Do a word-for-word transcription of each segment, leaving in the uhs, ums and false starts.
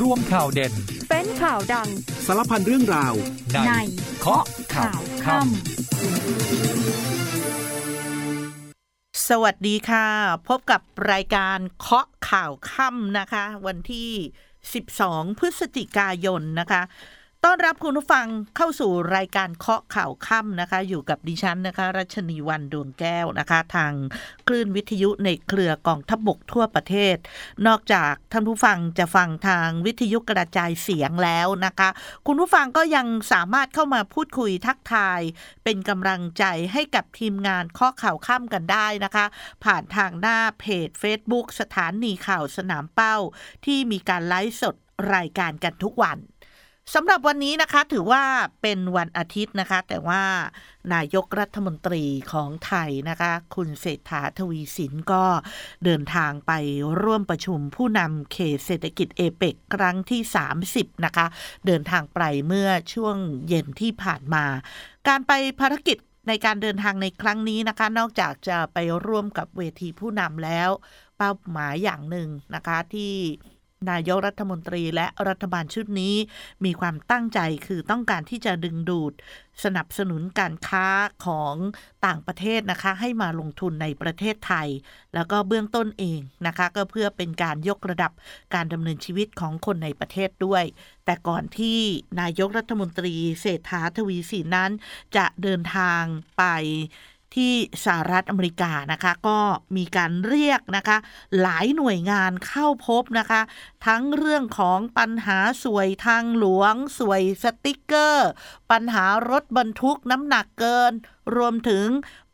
รวมข่าวเด่นเป็นข่าวดังสารพันเรื่องราวในเคาะข่าวค่ำสวัสดีค่ะพบกับรายการเคาะข่าวค่ำนะคะวันที่สิบสองพฤศจิกายนนะคะต้อนรับคุณผู้ฟังเข้าสู่รายการเคาะข่าวค่ำนะคะอยู่กับดิฉันนะคะรัชนีวรรณดวงแก้วนะคะทางคลื่นวิทยุในเครือกองทัพบกทั่วประเทศนอกจากท่านผู้ฟังจะฟังทางวิทยุกระจายเสียงแล้วนะคะคุณผู้ฟังก็ยังสามารถเข้ามาพูดคุยทักทายเป็นกำลังใจให้กับทีมงานเคาะข่าวค่ำกันได้นะคะผ่านทางหน้าเพจ Facebook สถานีข่าวสนามเป้าที่มีการไลฟ์สดรายการกันทุกวันสำหรับวันนี้นะคะถือว่าเป็นวันอาทิตย์นะคะแต่ว่านายกรัฐมนตรีของไทยนะคะคุณเศรษฐาทวีสินก็เดินทางไปร่วมประชุมผู้นำเขตเศรษฐกิจเอเปกครั้งที่สามสิบนะคะเดินทางไปเมื่อช่วงเย็นที่ผ่านมาการไปภารกิจในการเดินทางในครั้งนี้นะคะนอกจากจะไปร่วมกับเวทีผู้นำแล้วเป้าหมายอย่างหนึ่งนะคะที่นายกรัฐมนตรีและรัฐบาลชุดนี้มีความตั้งใจคือต้องการที่จะดึงดูดสนับสนุนการค้าของต่างประเทศนะคะให้มาลงทุนในประเทศไทยแล้วก็เบื้องต้นเองนะคะก็เพื่อเป็นการยกระดับการดำเนินชีวิตของคนในประเทศด้วยแต่ก่อนที่นายกรัฐมนตรีเศรษฐาทวีสินนั้นจะเดินทางไปที่สหรัฐอเมริกานะคะก็มีการเรียกนะคะหลายหน่วยงานเข้าพบนะคะทั้งเรื่องของปัญหาสวยทางหลวงสวยสติ๊กเกอร์ปัญหารถบรรทุกน้ำหนักเกินรวมถึง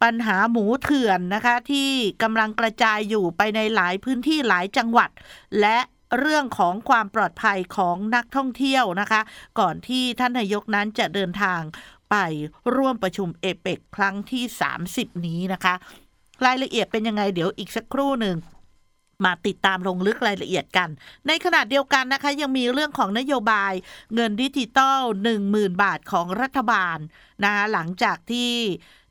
ปัญหาหมูเถื่อนนะคะที่กำลังกระจายอยู่ไปในหลายพื้นที่หลายจังหวัดและเรื่องของความปลอดภัยของนักท่องเที่ยวนะคะก่อนที่ท่านนายกนั้นจะเดินทางไปร่วมประชุมเอเปกครั้งที่สามสิบนี้นะคะรายละเอียดเป็นยังไงเดี๋ยวอีกสักครู่หนึ่งมาติดตามลงลึกรายละเอียดกันในขณะเดียวกันนะคะยังมีเรื่องของนโยบายเงินดิจิตอล หนึ่งหมื่น บาทของรัฐบาลนะหลังจากที่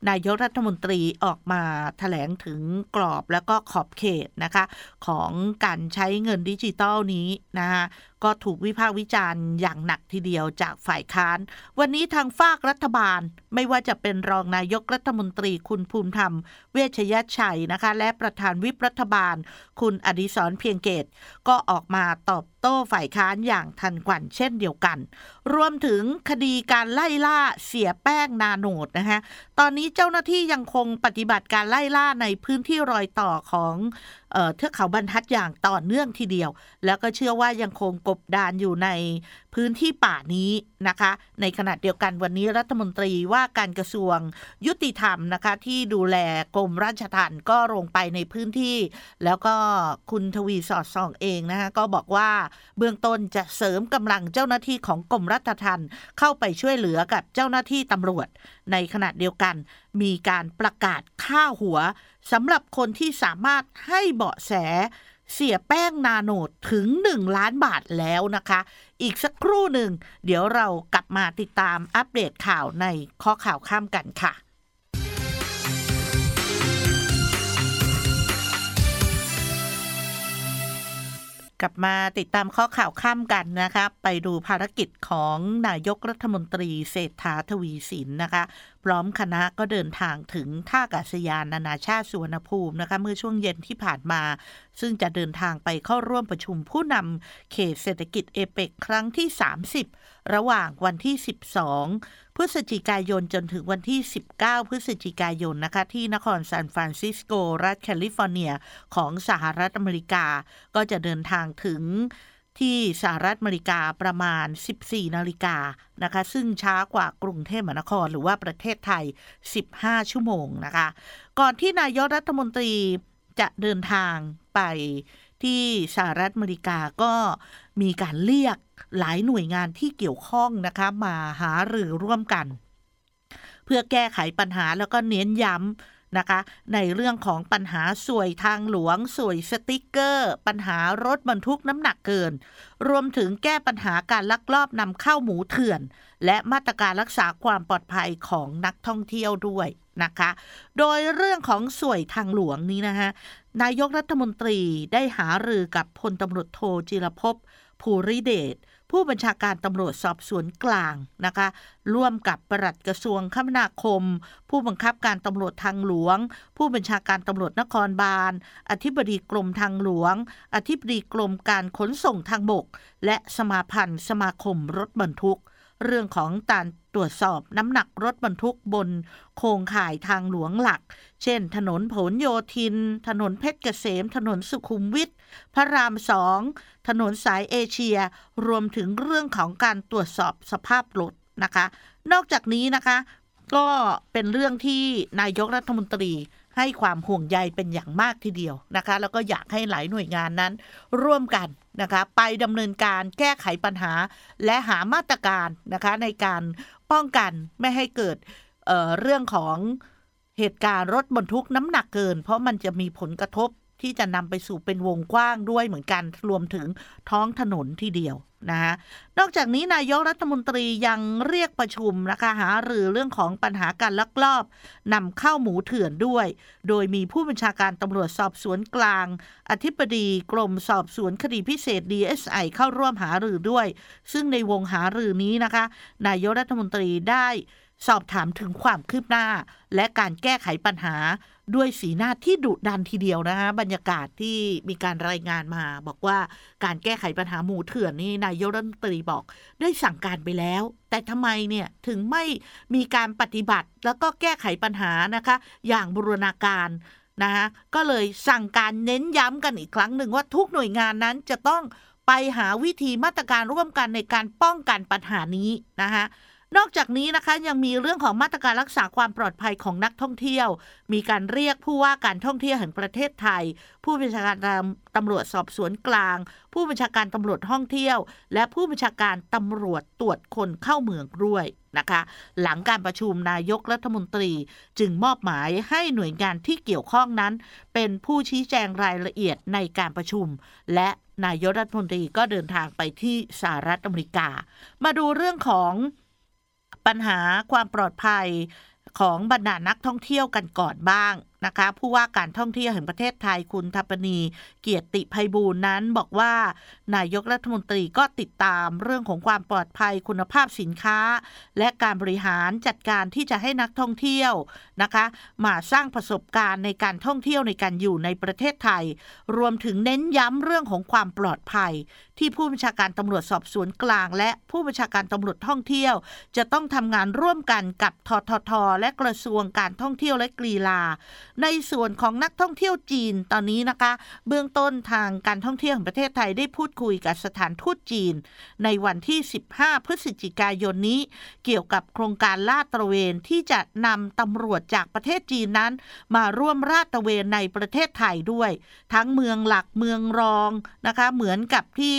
นายกรัฐมนตรีออกมาแถลงถึงกรอบแล้วก็ขอบเขตนะคะของการใช้เงินดิจิตอลนี้นะคะก็ถูกวิพากษ์วิจารณ์อย่างหนักทีเดียวจากฝ่ายค้านวันนี้ทางฝากรัฐบาลไม่ว่าจะเป็นรองนายกรัฐมนตรีคุณภูมิธรรมเวชยชัยนะคะและประธานวิปรัฐบาลคุณอดิศรเพียงเกตก็ออกมาตอบโต้ฝ่ายค้านอย่างทันควันเช่นเดียวกันรวมถึงคดีการไล่ล่าเสียแป้งนาโนดนะคะตอนนี้เจ้าหน้าที่ยังคงปฏิบัติการไล่ล่าในพื้นที่รอยต่อของเอ่อเทือกเขาบรรทัดอย่างต่อเนื่องทีเดียวแล้วก็เชื่อว่ายังคงกบดานอยู่ในพื้นที่ป่านี้นะคะในขณะเดียวกันวันนี้รัฐมนตรีว่าการกระทรวงยุติธรรมนะคะที่ดูแลกรมราชทัณฑ์ก็ลงไปในพื้นที่แล้วก็คุณทวีสอดส่องเองนะคะก็บอกว่าเบื้องต้นจะเสริมกำลังเจ้าหน้าที่ของกรมราชทัณฑ์เข้าไปช่วยเหลือกับเจ้าหน้าที่ตำรวจในขณะเดียวกันมีการประกาศค่าหัวสำหรับคนที่สามารถให้เบาะแสเสียแป้งนาโนดถึงหนึ่งล้านบาทแล้วนะคะอีกสักครู่หนึ่งเดี๋ยวเรากลับมาติดตามอัปเดตข่าวในเคาะข่าวค่ำกันค่ะกลับมาติดตามข้อข่าวข้ามกันนะคะไปดูภารกิจของนายกรัฐมนตรีเศรษฐาทวีสินนะคะพร้อมคณะก็เดินทางถึงท่าอากาศยานนานาชาติสุวรรณภูมินะคะเมื่อช่วงเย็นที่ผ่านมาซึ่งจะเดินทางไปเข้าร่วมประชุมผู้นำเขตเศรษฐกิจเอเปกครั้งที่สามสิบระหว่างวันที่สิบสองพฤศจิกายนจนถึงวันที่สิบเก้าพฤศจิกายนนะคะที่นครซานฟรานซิสโกรัฐแคลิฟอร์เนียของสหรัฐอเมริกาก็จะเดินทางถึงที่สหรัฐอเมริกาประมาณ สิบสี่ นาฬิกานะคะซึ่งช้ากว่ากรุงเทพมหานครหรือว่าประเทศไทยสิบห้าชั่วโมงนะคะก่อนที่นายกรัฐมนตรีจะเดินทางไปที่สหรัฐอเมริกาก็มีการเรียกหลายหน่วยงานที่เกี่ยวข้องนะคะมาหารือร่วมกันเพื่อแก้ไขปัญหาแล้วก็เน้นย้ำนะคะในเรื่องของปัญหาสวยทางหลวงสวยสติ๊กเกอร์ปัญหารถบรรทุกน้ำหนักเกินรวมถึงแก้ปัญหาการลักลอบนำเข้าหมูเถื่อนและมาตรการรักษาความปลอดภัยของนักท่องเที่ยวด้วย นะคะโดยเรื่องของสวยทางหลวงนี้นะฮะนายกรัฐมนตรีได้หารือกับพลตำรวจโทจิรภพภูริเดชผู้บัญชาการตำรวจสอบสวนกลางนะคะร่วมกับปลัดกระทรวงคมนาคมผู้บังคับการตำรวจทางหลวงผู้บัญชาการตำรวจนครบาลอธิบดีกรมทางหลวงอธิบดีกรมการขนส่งทางบกและสมาพันธ์สมาคมรถบรรทุกเรื่องของการตรวจสอบน้ำหนักรถบรรทุกบนโครงข่ายทางหลวงหลักเช่นถนนผลโยธินถนนเพชรเกษมถนนสุขุมวิทพระรามสองถนนสายเอเชียรวมถึงเรื่องของการตรวจสอบสภาพรถนะคะนอกจากนี้นะคะก็เป็นเรื่องที่นายกรัฐมนตรีให้ความห่วงใยเป็นอย่างมากทีเดียวนะคะแล้วก็อยากให้หลายหน่วยงานนั้นร่วมกันนะคะไปดำเนินการแก้ไขปัญหาและหามาตรการนะคะในการป้องกันไม่ให้เกิด เอ่อ เรื่องของเหตุการณ์รถบรรทุกน้ำหนักเกินเพราะมันจะมีผลกระทบที่จะนำไปสู่เป็นวงกว้างด้วยเหมือนกันรวมถึงท้องถนนทีเดียวนะคะนอกจากนี้นายกรัฐมนตรียังเรียกประชุมนะคะหารือเรื่องของปัญหาการลักลอบนำเข้าหมูเถื่อนด้วยโดยมีผู้บัญชาการตำรวจสอบสวนกลางอธิบดีกรมสอบสวนคดีพิเศษ ดี เอส ไอ เข้าร่วมหารือด้วยซึ่งในวงหารือนี้นะคะนายกรัฐมนตรีได้สอบถามถึงความคืบหน้าและการแก้ไขปัญหาด้วยสีหน้าที่ดุดันทีเดียวนะคะบรรยากาศที่มีการรายงานมาบอกว่าการแก้ไขปัญหาหมูเถื่อนนี่นายกรัฐมนตรีบอกได้สั่งการไปแล้วแต่ทำไมเนี่ยถึงไม่มีการปฏิบัติแล้วก็แก้ไขปัญหานะคะอย่างบูรณาการนะคะก็เลยสั่งการเน้นย้ำกันอีกครั้งหนึ่งว่าทุกหน่วยงานนั้นจะต้องไปหาวิธีมาตรการร่วมกันในการป้องกันปัญหานี้นะคะนอกจากนี้นะคะยังมีเรื่องของมาตรการรักษาความปลอดภัยของนักท่องเที่ยวมีการเรียกผู้ว่าการท่องเที่ยวแห่งประเทศไทยผู้บัญชาการตำรวจสอบสวนกลางผู้บัญชาการตำรวจท่องเที่ยวและผู้บัญชาการตำรวจตรวจคนเข้าเมืองด้วยนะคะหลังการประชุมนายกรัฐมนตรีจึงมอบหมายให้หน่วยงานที่เกี่ยวข้องนั้นเป็นผู้ชี้แจงรายละเอียดในการประชุมและนายกรัฐมนตรีก็เดินทางไปที่สหรัฐอเมริกามาดูเรื่องของปัญหาความปลอดภัยของบรรดานักท่องเที่ยวกันก่อนบ้างนะคะผู้ว่าการท่องเที่ยวแห่งประเทศไทยคุณทัปปณีเกียรติไพบูลย์นั้นบอกว่านายกรัฐมนตรีก็ติดตามเรื่องของความปลอดภัยคุณภาพสินค้าและการบริหารจัดการที่จะให้นักท่องเที่ยวนะคะมาสร้างประสบการณ์ในการท่องเที่ยวในการอยู่ในประเทศไทยรวมถึงเน้นย้ำเรื่องของความปลอดภัยที่ผู้บัญชาการตำรวจสอบสวนกลางและผู้บัญชาการตำรวจท่องเที่ยวจะต้องทำงานร่วมกันกับททท.และกระทรวงการท่องเที่ยวและกีฬาในส่วนของนักท่องเที่ยวจีนตอนนี้นะคะเบื้องต้นทางการท่องเที่ยวแห่งประเทศไทยได้พูดคุยกับสถานทูตจีนในวันที่สิบห้าพฤศจิกายนนี้เกี่ยวกับโครงการลาดตระเวนที่จะนำตำรวจจากประเทศจีนนั้นมาร่วมลาดตระเวนในประเทศไทยด้วยทั้งเมืองหลักเมืองรองนะคะเหมือนกับที่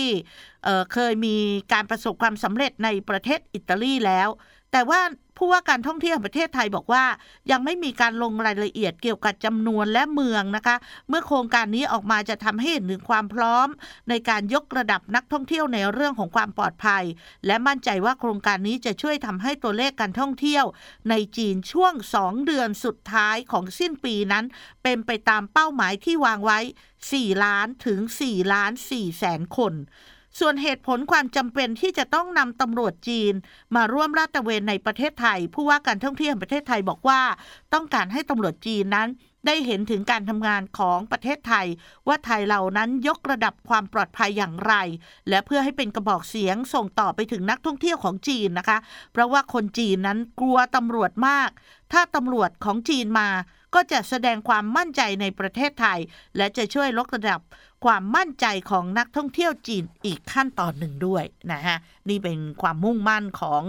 เอ่อเคยมีการประสบความสำเร็จในประเทศอิตาลีแล้วแต่ว่าผู้ว่าการท่องเที่ยวแห่งประเทศไทยบอกว่ายังไม่มีการลงรายละเอียดเกี่ยวกับจำนวนและเมืองนะคะเมื่อโครงการนี้ออกมาจะทำให้เห็นถึงความพร้อมในการยกระดับนักท่องเที่ยวในเรื่องของความปลอดภัยและมั่นใจว่าโครงการนี้จะช่วยทำให้ตัวเลขการท่องเที่ยวในจีนช่วงสองเดือนสุดท้ายของสิ้นปีนั้นเป็นไปตามเป้าหมายที่วางไว้สี่ล้านถึงสี่ล้านสี่แสนคนส่วนเหตุผลความจำเป็นที่จะต้องนำตำรวจจีนมาร่วมลาดตระเวนในประเทศไทยผู้ว่าการท่องเที่ยวแห่งประเทศไทยบอกว่าต้องการให้ตำรวจจีนนั้นได้เห็นถึงการทำงานของประเทศไทยว่าไทยเหล่านั้นยกระดับความปลอดภัยอย่างไรและเพื่อให้เป็นกระบอกเสียงส่งต่อไปถึงนักท่องเที่ยวของจีนนะคะเพราะว่าคนจีนนั้นกลัวตำรวจมากถ้าตำรวจของจีนมาก็จะแสดงความมั่นใจในประเทศไทยและจะช่วยลดระดับความมั่นใจของนักท่องเที่ยวจีนอีกขั้นตอนหนึ่งด้วยนะฮะนี่เป็นความมุ่งมั่นของ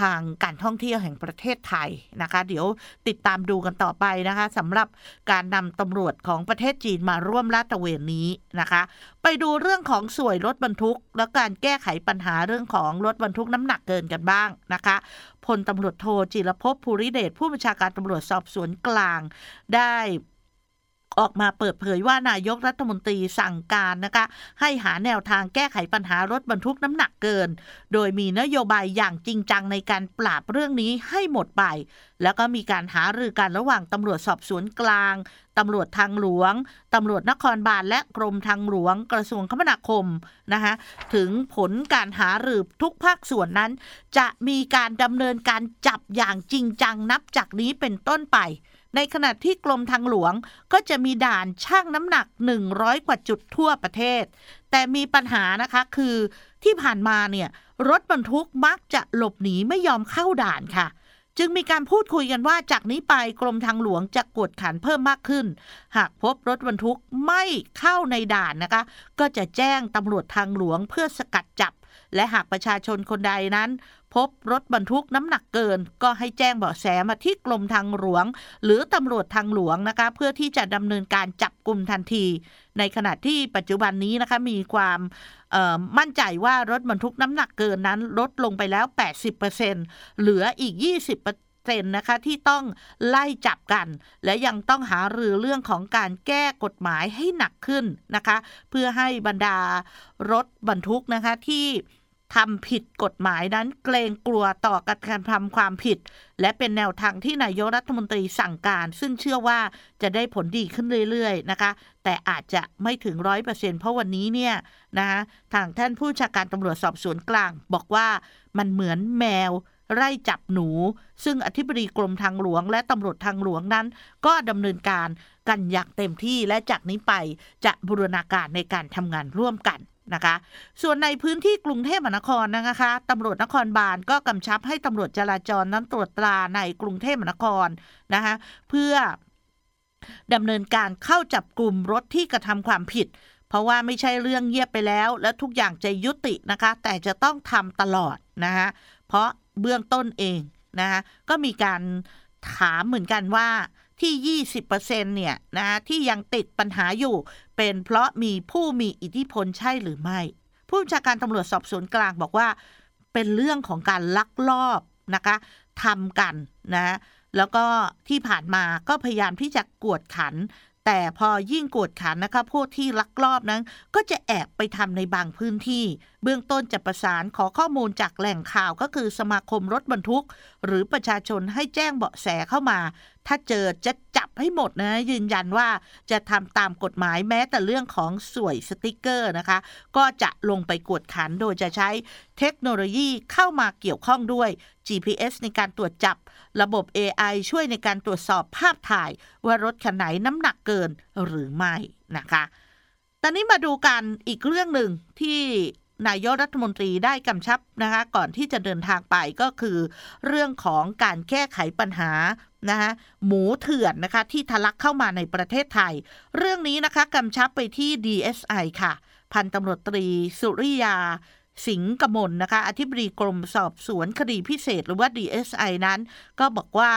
ทางการท่องเที่ยวแห่งประเทศไทยนะคะเดี๋ยวติดตามดูกันต่อไปนะคะสำหรับการนำตำรวจของประเทศจีนมาร่วมลาดตระเวนนี้นะคะไปดูเรื่องของสวยรถบรรทุกและการแก้ไขปัญหาเรื่องของรถบรรทุกน้ำหนักเกินกันบ้างนะคะพลตำรวจโทจิรภพภูริเดชผู้บัญชาการตำรวจสอบสวนกลางได้ ออกมาเปิดเผยว่านายกรัฐมนตรีสั่งการนะคะให้หาแนวทางแก้ไขปัญหารถบรรทุกน้ำหนักเกินโดยมีนโยบายอย่างจริงจังในการปราบเรื่องนี้ให้หมดไปแล้วก็มีการหารือกันระหว่างตำรวจสอบสวนกลางตำรวจทางหลวงตำรวจนครบาลและกรมทางหลวงกระทรวงคมนาคมนะคะถึงผลการหารือทุกภาคส่วนนั้นจะมีการดำเนินการจับอย่างจริงจังนับจากนี้เป็นต้นไปในขณะที่กรมทางหลวงก็จะมีด่านชั่งน้ำหนักหนึ่งร้อยกว่าจุดทั่วประเทศแต่มีปัญหานะคะคือที่ผ่านมาเนี่ยรถบรรทุกมักจะหลบหนีไม่ยอมเข้าด่านค่ะจึงมีการพูดคุยกันว่าจากนี้ไปกรมทางหลวงจะกวดขันเพิ่มมากขึ้นหากพบรถบรรทุกไม่เข้าในด่านนะคะก็จะแจ้งตำรวจทางหลวงเพื่อสกัดจับและหากประชาชนคนใดนั้นพบรถบรรทุกน้ำหนักเกินก็ให้แจ้งเบาะแสมาที่กรมทางหลวงหรือตำรวจทางหลวงนะคะเพื่อที่จะดำเนินการจับกุมทันทีในขณะที่ปัจจุบันนี้นะคะมีความมั่นใจว่ารถบรรทุกน้ำหนักเกินนั้นลดลงไปแล้ว แปดสิบเปอร์เซ็นต์ เหลืออีก ยี่สิบเปอร์เซ็นต์ นะคะที่ต้องไล่จับกันและยังต้องหารือเรื่องของการแก้กฎหมายให้หนักขึ้นนะคะเพื่อให้บรรดารถบรรทุกนะคะที่ทำผิดกฎหมายนั้นเกรงกลัวต่อการทำความผิดและเป็นแนวทางที่นายกรัฐมนตรีสั่งการซึ่งเชื่อว่าจะได้ผลดีขึ้นเรื่อยๆนะคะแต่อาจจะไม่ถึง หนึ่งร้อยเปอร์เซ็นต์ เพราะวันนี้เนี่ยนะทางท่านผู้บัญชาการตำรวจสอบสวนกลางบอกว่ามันเหมือนแมวไล่จับหนูซึ่งอธิบดีกรมทางหลวงและตำรวจทางหลวงนั้นก็ดำเนินการกันอย่างเต็มที่และจากนี้ไปจะบูรณาการในการทำงานร่วมกันนะคะส่วนในพื้นที่กรุงเทพมหานครนะคะตำรวจนครบาลก็กำชับให้ตำรวจจราจรนั้นตรวจตราในกรุงเทพมหานครนะคะเพื่อดำเนินการเข้าจับกลุ่มรถที่กระทำความผิดเพราะว่าไม่ใช่เรื่องเงียบไปแล้วและทุกอย่างจะยุตินะคะแต่จะต้องทำตลอดนะคะเพราะเบื้องต้นเองนะคะก็มีการถามเหมือนกันว่าที่ ยี่สิบเปอร์เซ็นต์ เนี่ยนะที่ยังติดปัญหาอยู่เป็นเพราะมีผู้มีอิทธิพลใช่หรือไม่ผู้บัญชาการตำรวจสอบสวนกลางบอกว่าเป็นเรื่องของการลักลอบนะคะทำกันนะแล้วก็ที่ผ่านมาก็พยายามที่จะกวดขันแต่พอยิ่งกวดขันนะคะพวกที่ลักลอบนั้นก็จะแอบไปทำในบางพื้นที่เบื้องต้นจะประสานขอข้อมูลจากแหล่งข่าวก็คือสมาคมรถบรรทุกหรือประชาชนให้แจ้งเบาะแสเข้ามาถ้าเจอจะจับให้หมดนะยืนยันว่าจะทำตามกฎหมายแม้แต่เรื่องของสวยสติ๊กเกอร์นะคะก็จะลงไปกวดขันโดยจะใช้เทคโนโลยีเข้ามาเกี่ยวข้องด้วย จี พี เอส ในการตรวจจับระบบ เอ ไอ ช่วยในการตรวจสอบภาพถ่ายว่ารถคันไหนน้ำหนักเกินหรือไม่นะคะตอนนี้มาดูกันอีกเรื่องหนึ่งที่นายกรัฐมนตรีได้กำชับนะคะก่อนที่จะเดินทางไปก็คือเรื่องของการแก้ไขปัญหานะคะหมูเถื่อนนะคะที่ทะลักเข้ามาในประเทศไทยเรื่องนี้นะคะกำชับไปที่ ดี เอส ไอ ค่ะพันตำรวจตรีสุริยาสิงห์กมลนะคะอธิบดีกรมสอบสวนคดีพิเศษหรือว่า ดี เอส ไอ นั้นก็บอกว่า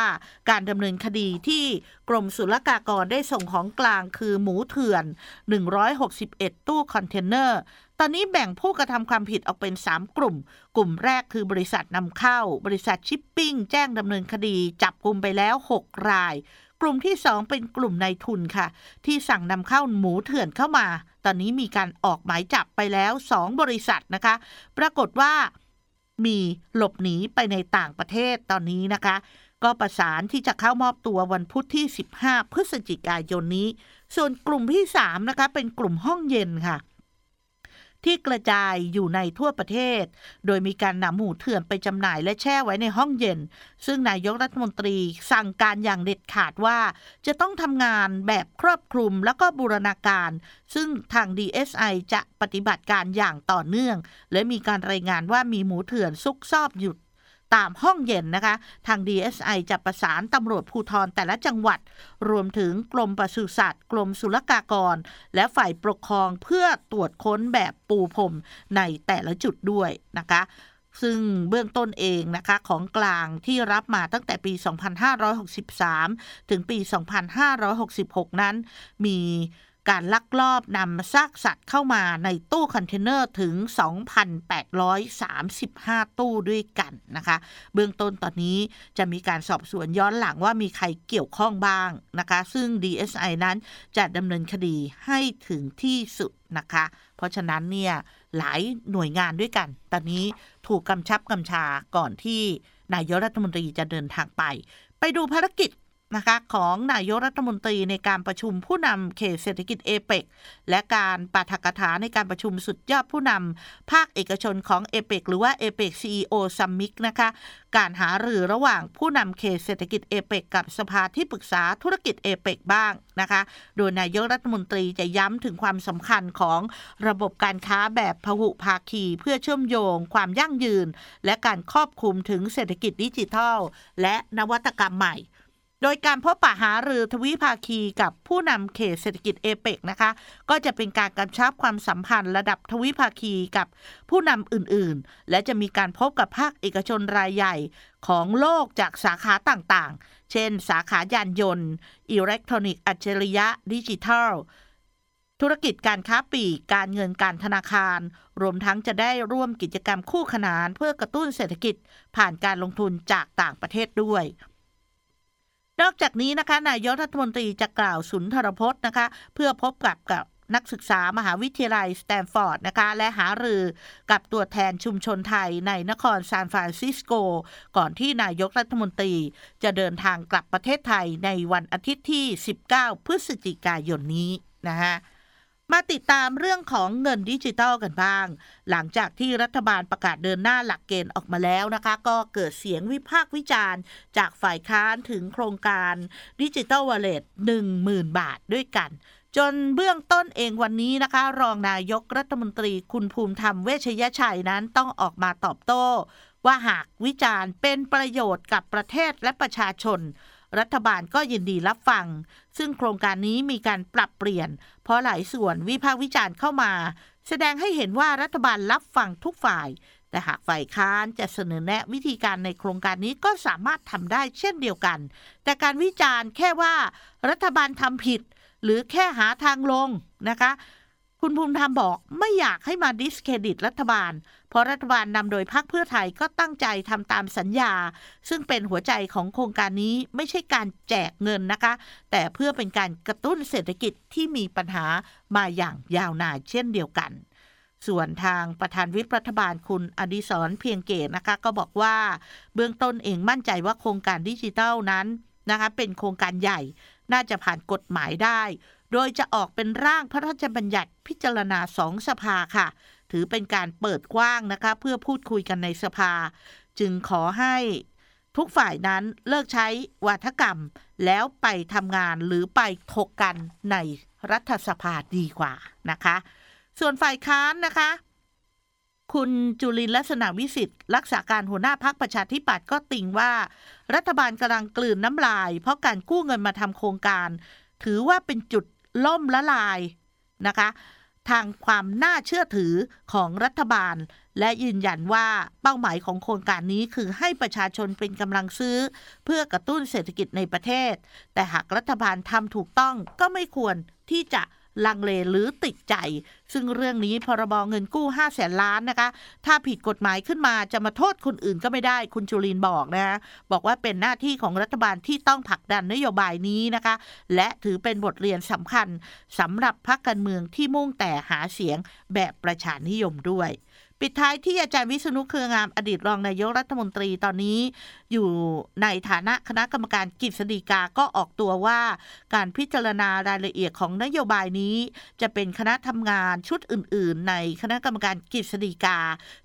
การดำเนินคดีที่กรมศุลกากรได้ส่งของกลางคือหมูเถื่อนหนึ่งร้อยหกสิบเอ็ดตู้คอนเทนเนอร์ตอนนี้แบ่งผู้กระทำความผิดออกเป็นสามกลุ่มกลุ่มแรกคือบริษัทนำเข้าบริษัทชิปปิ้งแจ้งดำเนินคดีจับกุมไปแล้วหกรายกลุ่มที่สองเป็นกลุ่มนายทุนค่ะที่สั่งนำเข้าหมูเถื่อนเข้ามาตอนนี้มีการออกหมายจับไปแล้วสองบริษัทนะคะปรากฏว่ามีหลบหนีไปในต่างประเทศตอนนี้นะคะก็ประสานที่จะเข้ามอบตัววันพุธที่สิบห้าพฤศจิกายนนี้ส่วนกลุ่มที่สามนะคะเป็นกลุ่มห้องเย็นค่ะที่กระจายอยู่ในทั่วประเทศโดยมีการนำหมูเถื่อนไปจำหน่ายและแช่ไว้ในห้องเย็นซึ่งนายกรัฐมนตรีสั่งการอย่างเด็ดขาดว่าจะต้องทำงานแบบครอบคลุมแล้วก็บูรณาการซึ่งทาง ดี เอส ไอ จะปฏิบัติการอย่างต่อเนื่องและมีการรายงานว่ามีหมูเถื่อนซุกซ่อนอยู่ตามห้องเย็นนะคะทาง ดี เอส ไอ จะประสานตำรวจภูธรแต่ละจังหวัดรวมถึงกรมปศุสัตว์กรมศุลกากรและฝ่ายปกครองเพื่อตรวจค้นแบบปูพรมในแต่ละจุดด้วยนะคะซึ่งเบื้องต้นเองนะคะของกลางที่รับมาตั้งแต่ปี สองพันห้าร้อยหกสิบสาม ถึงปี สองพันห้าร้อยหกสิบหก นั้นมี การลักลอบนำซากสัตว์เข้ามาในตู้คอนเทนเนอร์ถึง สองพันแปดร้อยสามสิบห้า ตู้ด้วยกันนะคะเบื้องต้นตอนนี้จะมีการสอบสวนย้อนหลังว่ามีใครเกี่ยวข้องบ้างนะคะซึ่ง ดี เอส ไอ นั้นจะดำเนินคดีให้ถึงที่สุดนะคะเพราะฉะนั้นเนี่ยหลายหน่วยงานด้วยกันตอนนี้ถูกกำชับกำชาก่อนที่นายกรัฐมนตรีจะเดินทางไปไปดูภารกิจนะคะของนายกรัฐมนตรีในการประชุมผู้นำเขตเศรษฐกิจเอเปกและการปาฐกถาในการประชุมสุดยอดผู้นำภาคเอกชนของเอเปกหรือว่าเอเปก ซี อี โอ Summit นะคะการหารือระหว่างผู้นำเขตเศรษฐกิจเอเปกกับสภาที่ปรึกษาธุรกิจเอเปกบ้างนะคะโดยนายกรัฐมนตรีจะย้ำถึงความสำคัญของระบบการค้าแบบพหุภาคีเพื่อเชื่อมโยงความยั่งยืนและการครอบคลุมถึงเศรษฐกิจดิจิทัลและนวัตกรรมใหม่โดยการพบปะหารือทวิภาคีกับผู้นำเขตเศรษฐกิจเอเปกนะคะก็จะเป็นการกำชับความสัมพันธ์ระดับทวิภาคีกับผู้นำอื่นๆและจะมีการพบกับภาคเอกชนรายใหญ่ของโลกจากสาขาต่างๆเช่นสาขายานยนต์อิเล็กทรอนิกส์อัจฉริยะดิจิทัลธุรกิจการค้าปลีกการเงินการธนาคารรวมทั้งจะได้ร่วมกิจกรรมคู่ขนานเพื่อกระตุ้นเศรษฐกิจผ่านการลงทุนจากต่างประเทศด้วยนอกจากนี้นะคะนายกรัฐมนตรีจะกล่าวสุนทรพจน์นะคะเพื่อพบกับกับนักศึกษามหาวิทยาลัยสแตนฟอร์ดนะคะและหารือกับตัวแทนชุมชนไทยในนครซานฟรานซิสโกก่อนที่นายกรัฐมนตรีจะเดินทางกลับประเทศไทยในวันอาทิตย์ที่สิบเก้าพฤศจิกายนนี้นะคะมาติดตามเรื่องของเงินดิจิทัลกันบ้างหลังจากที่รัฐบาลประกาศเดินหน้าหลักเกณฑ์ออกมาแล้วนะคะก็เกิดเสียงวิพากษ์วิจารณ์จากฝ่ายค้านถึงโครงการ Digital Wallet หนึ่งหมื่น บาทด้วยกันจนเบื้องต้นเองวันนี้นะคะรองนายกรัฐมนตรีคุณภูมิธรรมเวชยชัยนั้นต้องออกมาตอบโต้ว่าหากวิจารณ์เป็นประโยชน์กับประเทศและประชาชนรัฐบาลก็ยินดีรับฟังซึ่งโครงการนี้มีการปรับเปลี่ยนเพราะหลายส่วนวิพากษ์วิจารณ์เข้ามาแสดงให้เห็นว่ารัฐบาลรับฟังทุกฝ่ายแต่หากฝ่ายค้านจะเสนอแนะวิธีการในโครงการนี้ก็สามารถทำได้เช่นเดียวกันแต่การวิจารณ์แค่ว่ารัฐบาลทำผิดหรือแค่หาทางลงนะคะคุณภูมิธรรมบอกไม่อยากให้มาดิสเครดิตรัฐบาลเพราะรัฐบาลนำโดยพรรคเพื่อไทยก็ตั้งใจทำตามสัญญาซึ่งเป็นหัวใจของโครงการนี้ไม่ใช่การแจกเงินนะคะแต่เพื่อเป็นการกระตุ้นเศรษฐกิจที่มีปัญหามาอย่างยาวนานเช่นเดียวกันส่วนทางประธานวิปรัฐบาลคุณอดิศรเพียงเกตนะคะก็บอกว่าเบื้องต้นเองมั่นใจว่าโครงการดิจิทัลนั้นนะคะเป็นโครงการใหญ่น่าจะผ่านกฎหมายได้โดยจะออกเป็นร่างพระราชบัญญัติพิจารณาสองสภาค่ะถือเป็นการเปิดกว้างนะคะเพื่อพูดคุยกันในสภาจึงขอให้ทุกฝ่ายนั้นเลิกใช้วาทกรรมแล้วไปทำงานหรือไปถกกันในรัฐสภาดีกว่านะคะส่วนฝ่ายค้านนะคะคุณจุลินทร์ลักษณะวิสิทธิ์รักษาการหัวหน้าพรรคประชาธิปัตย์ก็ติงว่ารัฐบาลกำลังกลืนน้ำลายเพราะการกู้เงินมาทำโครงการถือว่าเป็นจุดล่มละลายนะคะทางความน่าเชื่อถือของรัฐบาลและยืนยันว่าเป้าหมายของโครงการนี้คือให้ประชาชนเป็นกำลังซื้อเพื่อกระตุ้นเศรษฐกิจในประเทศแต่หากรัฐบาลทำถูกต้องก็ไม่ควรที่จะลังเลหรือติดใจซึ่งเรื่องนี้พรบเงินกู้ห้าแสนล้านนะคะถ้าผิดกฎหมายขึ้นมาจะมาโทษคนอื่นก็ไม่ได้คุณจุลินทร์บอกนะบอกว่าเป็นหน้าที่ของรัฐบาลที่ต้องผลักดันนโยบายนี้นะคะและถือเป็นบทเรียนสำคัญสำหรับพรรคการเมืองที่มุ่งแต่หาเสียงแบบประชานิยมด้วยปิดท้ายที่อาจารย์วิษณุเครืองามอดีตรองนายกรัฐมนตรีตอนนี้อยู่ในฐานะคณะกรรมการกฤษฎีกาก็ออกตัวว่าการพิจารณารายละเอียดของนโยบายนี้จะเป็นคณะทำงานชุดอื่นๆในคณะกรรมการกฤษฎีกา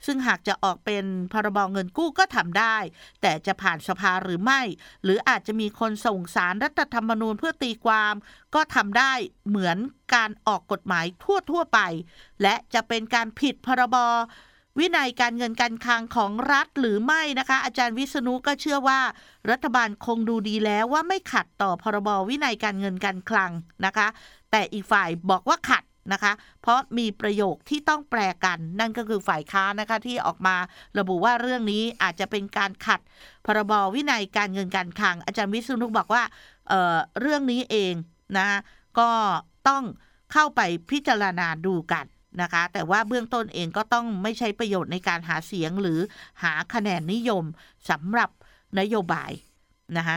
ซึ่งหากจะออกเป็นพรบเงินกู้ก็ทำได้แต่จะผ่านสภาหรือไม่หรืออาจจะมีคนส่งสารรัฐธรรมนูญเพื่อตีความก็ทำได้เหมือนการออกกฎหมายทั่วๆไปและจะเป็นการผิดพรบวินัยการเงินการคลังของรัฐหรือไม่นะคะอาจารย์วิษณุก็เชื่อว่ารัฐบาลคงดูดีแล้วว่าไม่ขัดต่อพรบวินัยการเงินการคลังนะคะแต่อีกฝ่ายบอกว่าขัดนะคะเพราะมีประโยคที่ต้องแปลกันนั่นก็คือฝ่ายค้านนะคะที่ออกมาระบุว่าเรื่องนี้อาจจะเป็นการขัดพรบวินัยการเงินการคลังอาจารย์วิษณุบอกว่า เอ่อ เรื่องนี้เองนะก็ต้อง เข้าไปพิจารณาดูกันนะคะแต่ว่าเบื้องต้นเองก็ต้องไม่ใช้ประโยชน์ในการหาเสียงหรือหาคะแนนนิยมสำหรับนโยบายนะคะ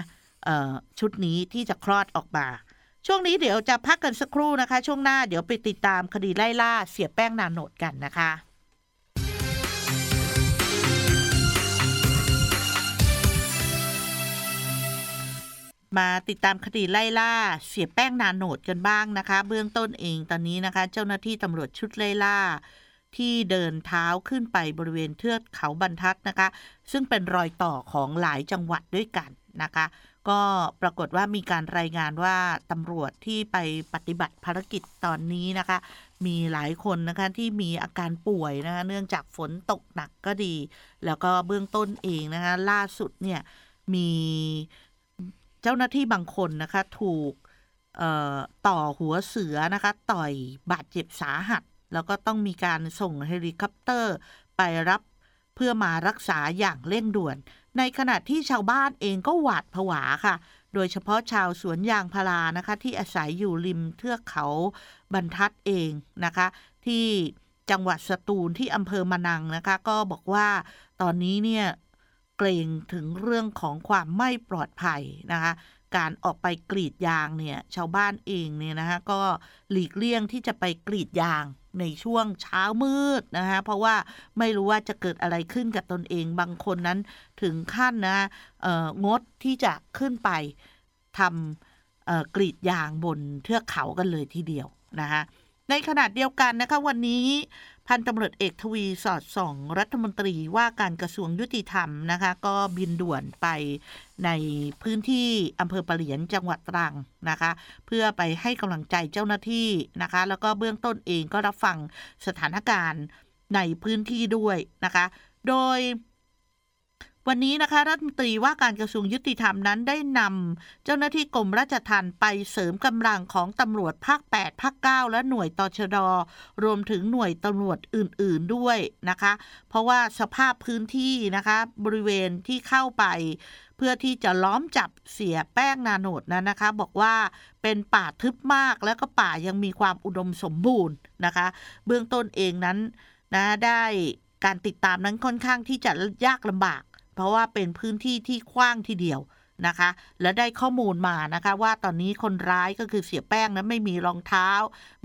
ชุดนี้ที่จะคลอดออกมาช่วงนี้เดี๋ยวจะพักกันสักครู่นะคะช่วงหน้าเดี๋ยวไปติดตามคดีไล่ล่าเสียแป้งนาโนตกันนะคะมาติดตามคดีไล่ล่าเสียแป้งนาโนตกันบ้างนะคะเบื้องต้นเองตอนนี้นะคะเจ้าหน้าที่ตำรวจชุดไล่ล่าที่เดินเท้าขึ้นไปบริเวณเทือกเขาบรรทัดนะคะซึ่งเป็นรอยต่อของหลายจังหวัดด้วยกันนะคะก็ปรากฏว่ามีการรายงานว่าตำรวจที่ไปปฏิบัติภารกิจตอนนี้นะคะมีหลายคนนะคะที่มีอาการป่วยนะคะเนื่องจากฝนตกหนักก็ดีแล้วก็เบื้องต้นเองนะคะล่าสุดเนี่ยมีเจ้าหน้าที่บางคนนะคะถูกต่อหัวเสือนะคะต่อยบาดเจ็บสาหัสแล้วก็ต้องมีการส่งเฮลิคอปเตอร์ไปรับเพื่อมารักษาอย่างเร่งด่วนในขณะที่ชาวบ้านเองก็หวาดผวาค่ะโดยเฉพาะชาวสวนยางพารานะคะที่อาศัยอยู่ริมเทือกเขาบรรทัดเองนะคะที่จังหวัดสตูลที่อำเภอมะนังนะคะก็บอกว่าตอนนี้เนี่ยเกรงถึงเรื่องของความไม่ปลอดภัยนะคะการออกไปกรีดยางเนี่ยชาวบ้านเองเนี่ยนะคะก็หลีกเลี่ยงที่จะไปกรีดยางในช่วงเช้ามืดนะคะเพราะว่าไม่รู้ว่าจะเกิดอะไรขึ้นกับตนเองบางคนนั้นถึงขั้นนะเอ่องดที่จะขึ้นไปทำเอ่อกรีดยางบนเทือกเขากันเลยทีเดียวนะคะในขณะเดียวกันนะคะวันนี้พันตำรวจเอกทวีสอดส่องรัฐมนตรีว่าการกระทรวงยุติธรรมนะคะก็บินด่วนไปในพื้นที่อำเภอปะเหลียนจังหวัดตรังนะคะเพื่อไปให้กำลังใจเจ้าหน้าที่นะคะแล้วก็เบื้องต้นเองก็รับฟังสถานการณ์ในพื้นที่ด้วยนะคะโดยวันนี้นะคะรัฐมนตรีว่าการกระทรวงยุติธรรมนั้นได้นำเจ้าหน้าที่กรมราชทัณฑ์ไปเสริมกำลังของตำรวจภาคแปดภาคเก้าและหน่วยตชด.รวมถึงหน่วยตำรวจอื่นๆด้วยนะคะเพราะว่าสภาพพื้นที่นะคะบริเวณที่เข้าไปเพื่อที่จะล้อมจับเสียแป้งนาโนตนั้นนะคะบอกว่าเป็นป่าทึบมากแล้วก็ป่ายังมีความอุดมสมบูรณ์นะคะเบื้องต้นเองนั้นนะได้การติดตามนั้นค่อนข้างที่จะยากลำบากเพราะว่าเป็นพื้นที่ที่กว้างทีเดียวนะคะและได้ข้อมูลมานะคะว่าตอนนี้คนร้ายก็คือเสียแป้งนั้นไม่มีรองเท้า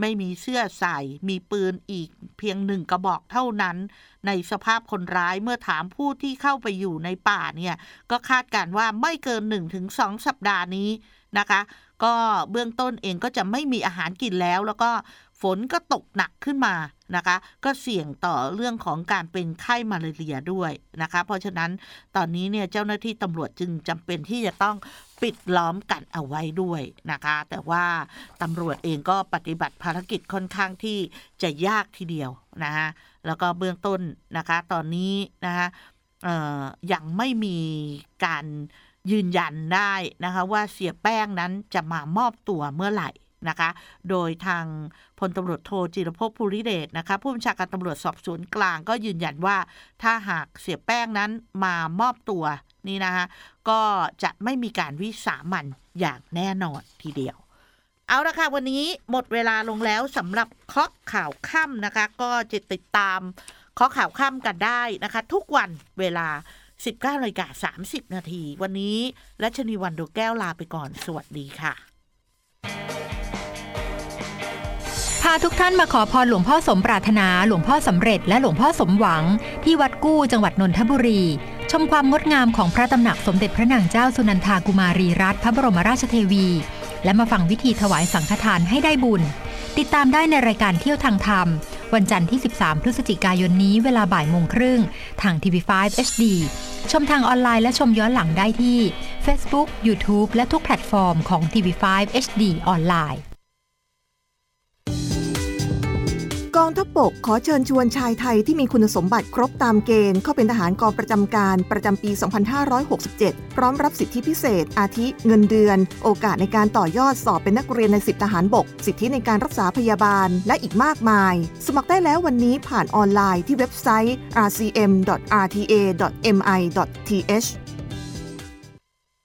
ไม่มีเสื้อใส่มีปืนอีกเพียงหนึ่งกระบอกเท่านั้นในสภาพคนร้ายเมื่อถามผู้ที่เข้าไปอยู่ในป่าเนี่ยก็คาดการณ์ว่าไม่เกิน หนึ่งถึงสอง สัปดาห์นี้นะคะก็เบื้องต้นเองก็จะไม่มีอาหารกินแล้วแล้วก็ฝนก็ตกหนักขึ้นมานะคะก็เสี่ยงต่อเรื่องของการเป็นไข้มาลาเรียด้วยนะคะเพราะฉะนั้นตอนนี้เนี่ยเจ้าหน้าที่ตำรวจจึงจำเป็นที่จะต้องปิดล้อมกันเอาไว้ด้วยนะคะแต่ว่าตำรวจเองก็ปฏิบัติภารกิจค่อนข้างที่จะยากทีเดียวนะคะแล้วก็เบื้องต้นนะคะตอนนี้นะคะเอ่อยังไม่มีการยืนยันได้นะคะว่าเสียแป้งนั้นจะมามอบตัวเมื่อไหร่นะคะโดยทางพลตำรวจโทจิรภพภูริเดชนะคะผู้บัญชาการตำรวจสอบสวนกลางก็ยืนยันว่าถ้าหากเสียแป้งนั้นมามอบตัวนี่นะคะก็จะไม่มีการวิสามันอย่างแน่นอนทีเดียวเอาละค่ะวันนี้หมดเวลาลงแล้วสำหรับเคาะข่าวค่ำนะคะก็จะติดตามเคาะข่าวค่ำกันได้นะคะทุกวันเวลาสิบเก้านาฬิกาสามสิบนาทีวันนี้รัชนีวันดวงแก้วลาไปก่อนสวัสดีค่ะพาทุกท่านมาขอพรหลวงพ่อสมปรารถนาหลวงพ่อสำเร็จและหลวงพ่อสมหวังที่วัดกู้จังหวัดนนทบุรีชมความงดงามของพระตำหนักสมเด็จพระนางเจ้าสุนันทากุมารีรัตน์พระบรมราชเทวีและมาฟังวิธีถวายสังฆทานให้ได้บุญติดตามได้ในรายการเที่ยวทางธรรมวันจันทร์ที่สิบสามพฤศจิกายนนี้เวลาบ่ายโมงครึ่งทาง ที วี ไฟว์ เอช ดี ชมทางออนไลน์และชมย้อนหลังได้ที่ Facebook YouTube และทุกแพลตฟอร์มของ ที วี ไฟว์ เอช ดี ออนไลน์กองทัพบกขอเชิญชวนชายไทยที่มีคุณสมบัติครบตามเกณฑ์เข้าเป็นทหารกองประจำการประจำปี สองพันห้าร้อยหกสิบเจ็ด พร้อมรับสิทธิพิเศษอาทิเงินเดือนโอกาสในการต่อยอดสอบเป็นนักเรียนในสิบทหารบกสิทธิในการรักษาพยาบาลและอีกมากมายสมัครได้แล้ววันนี้ผ่านออนไลน์ที่เว็บไซต์ อาร์ ซี เอ็ม ดอท อาร์ ที เอ ดอท เอ็ม ไอ ดอท ที เอช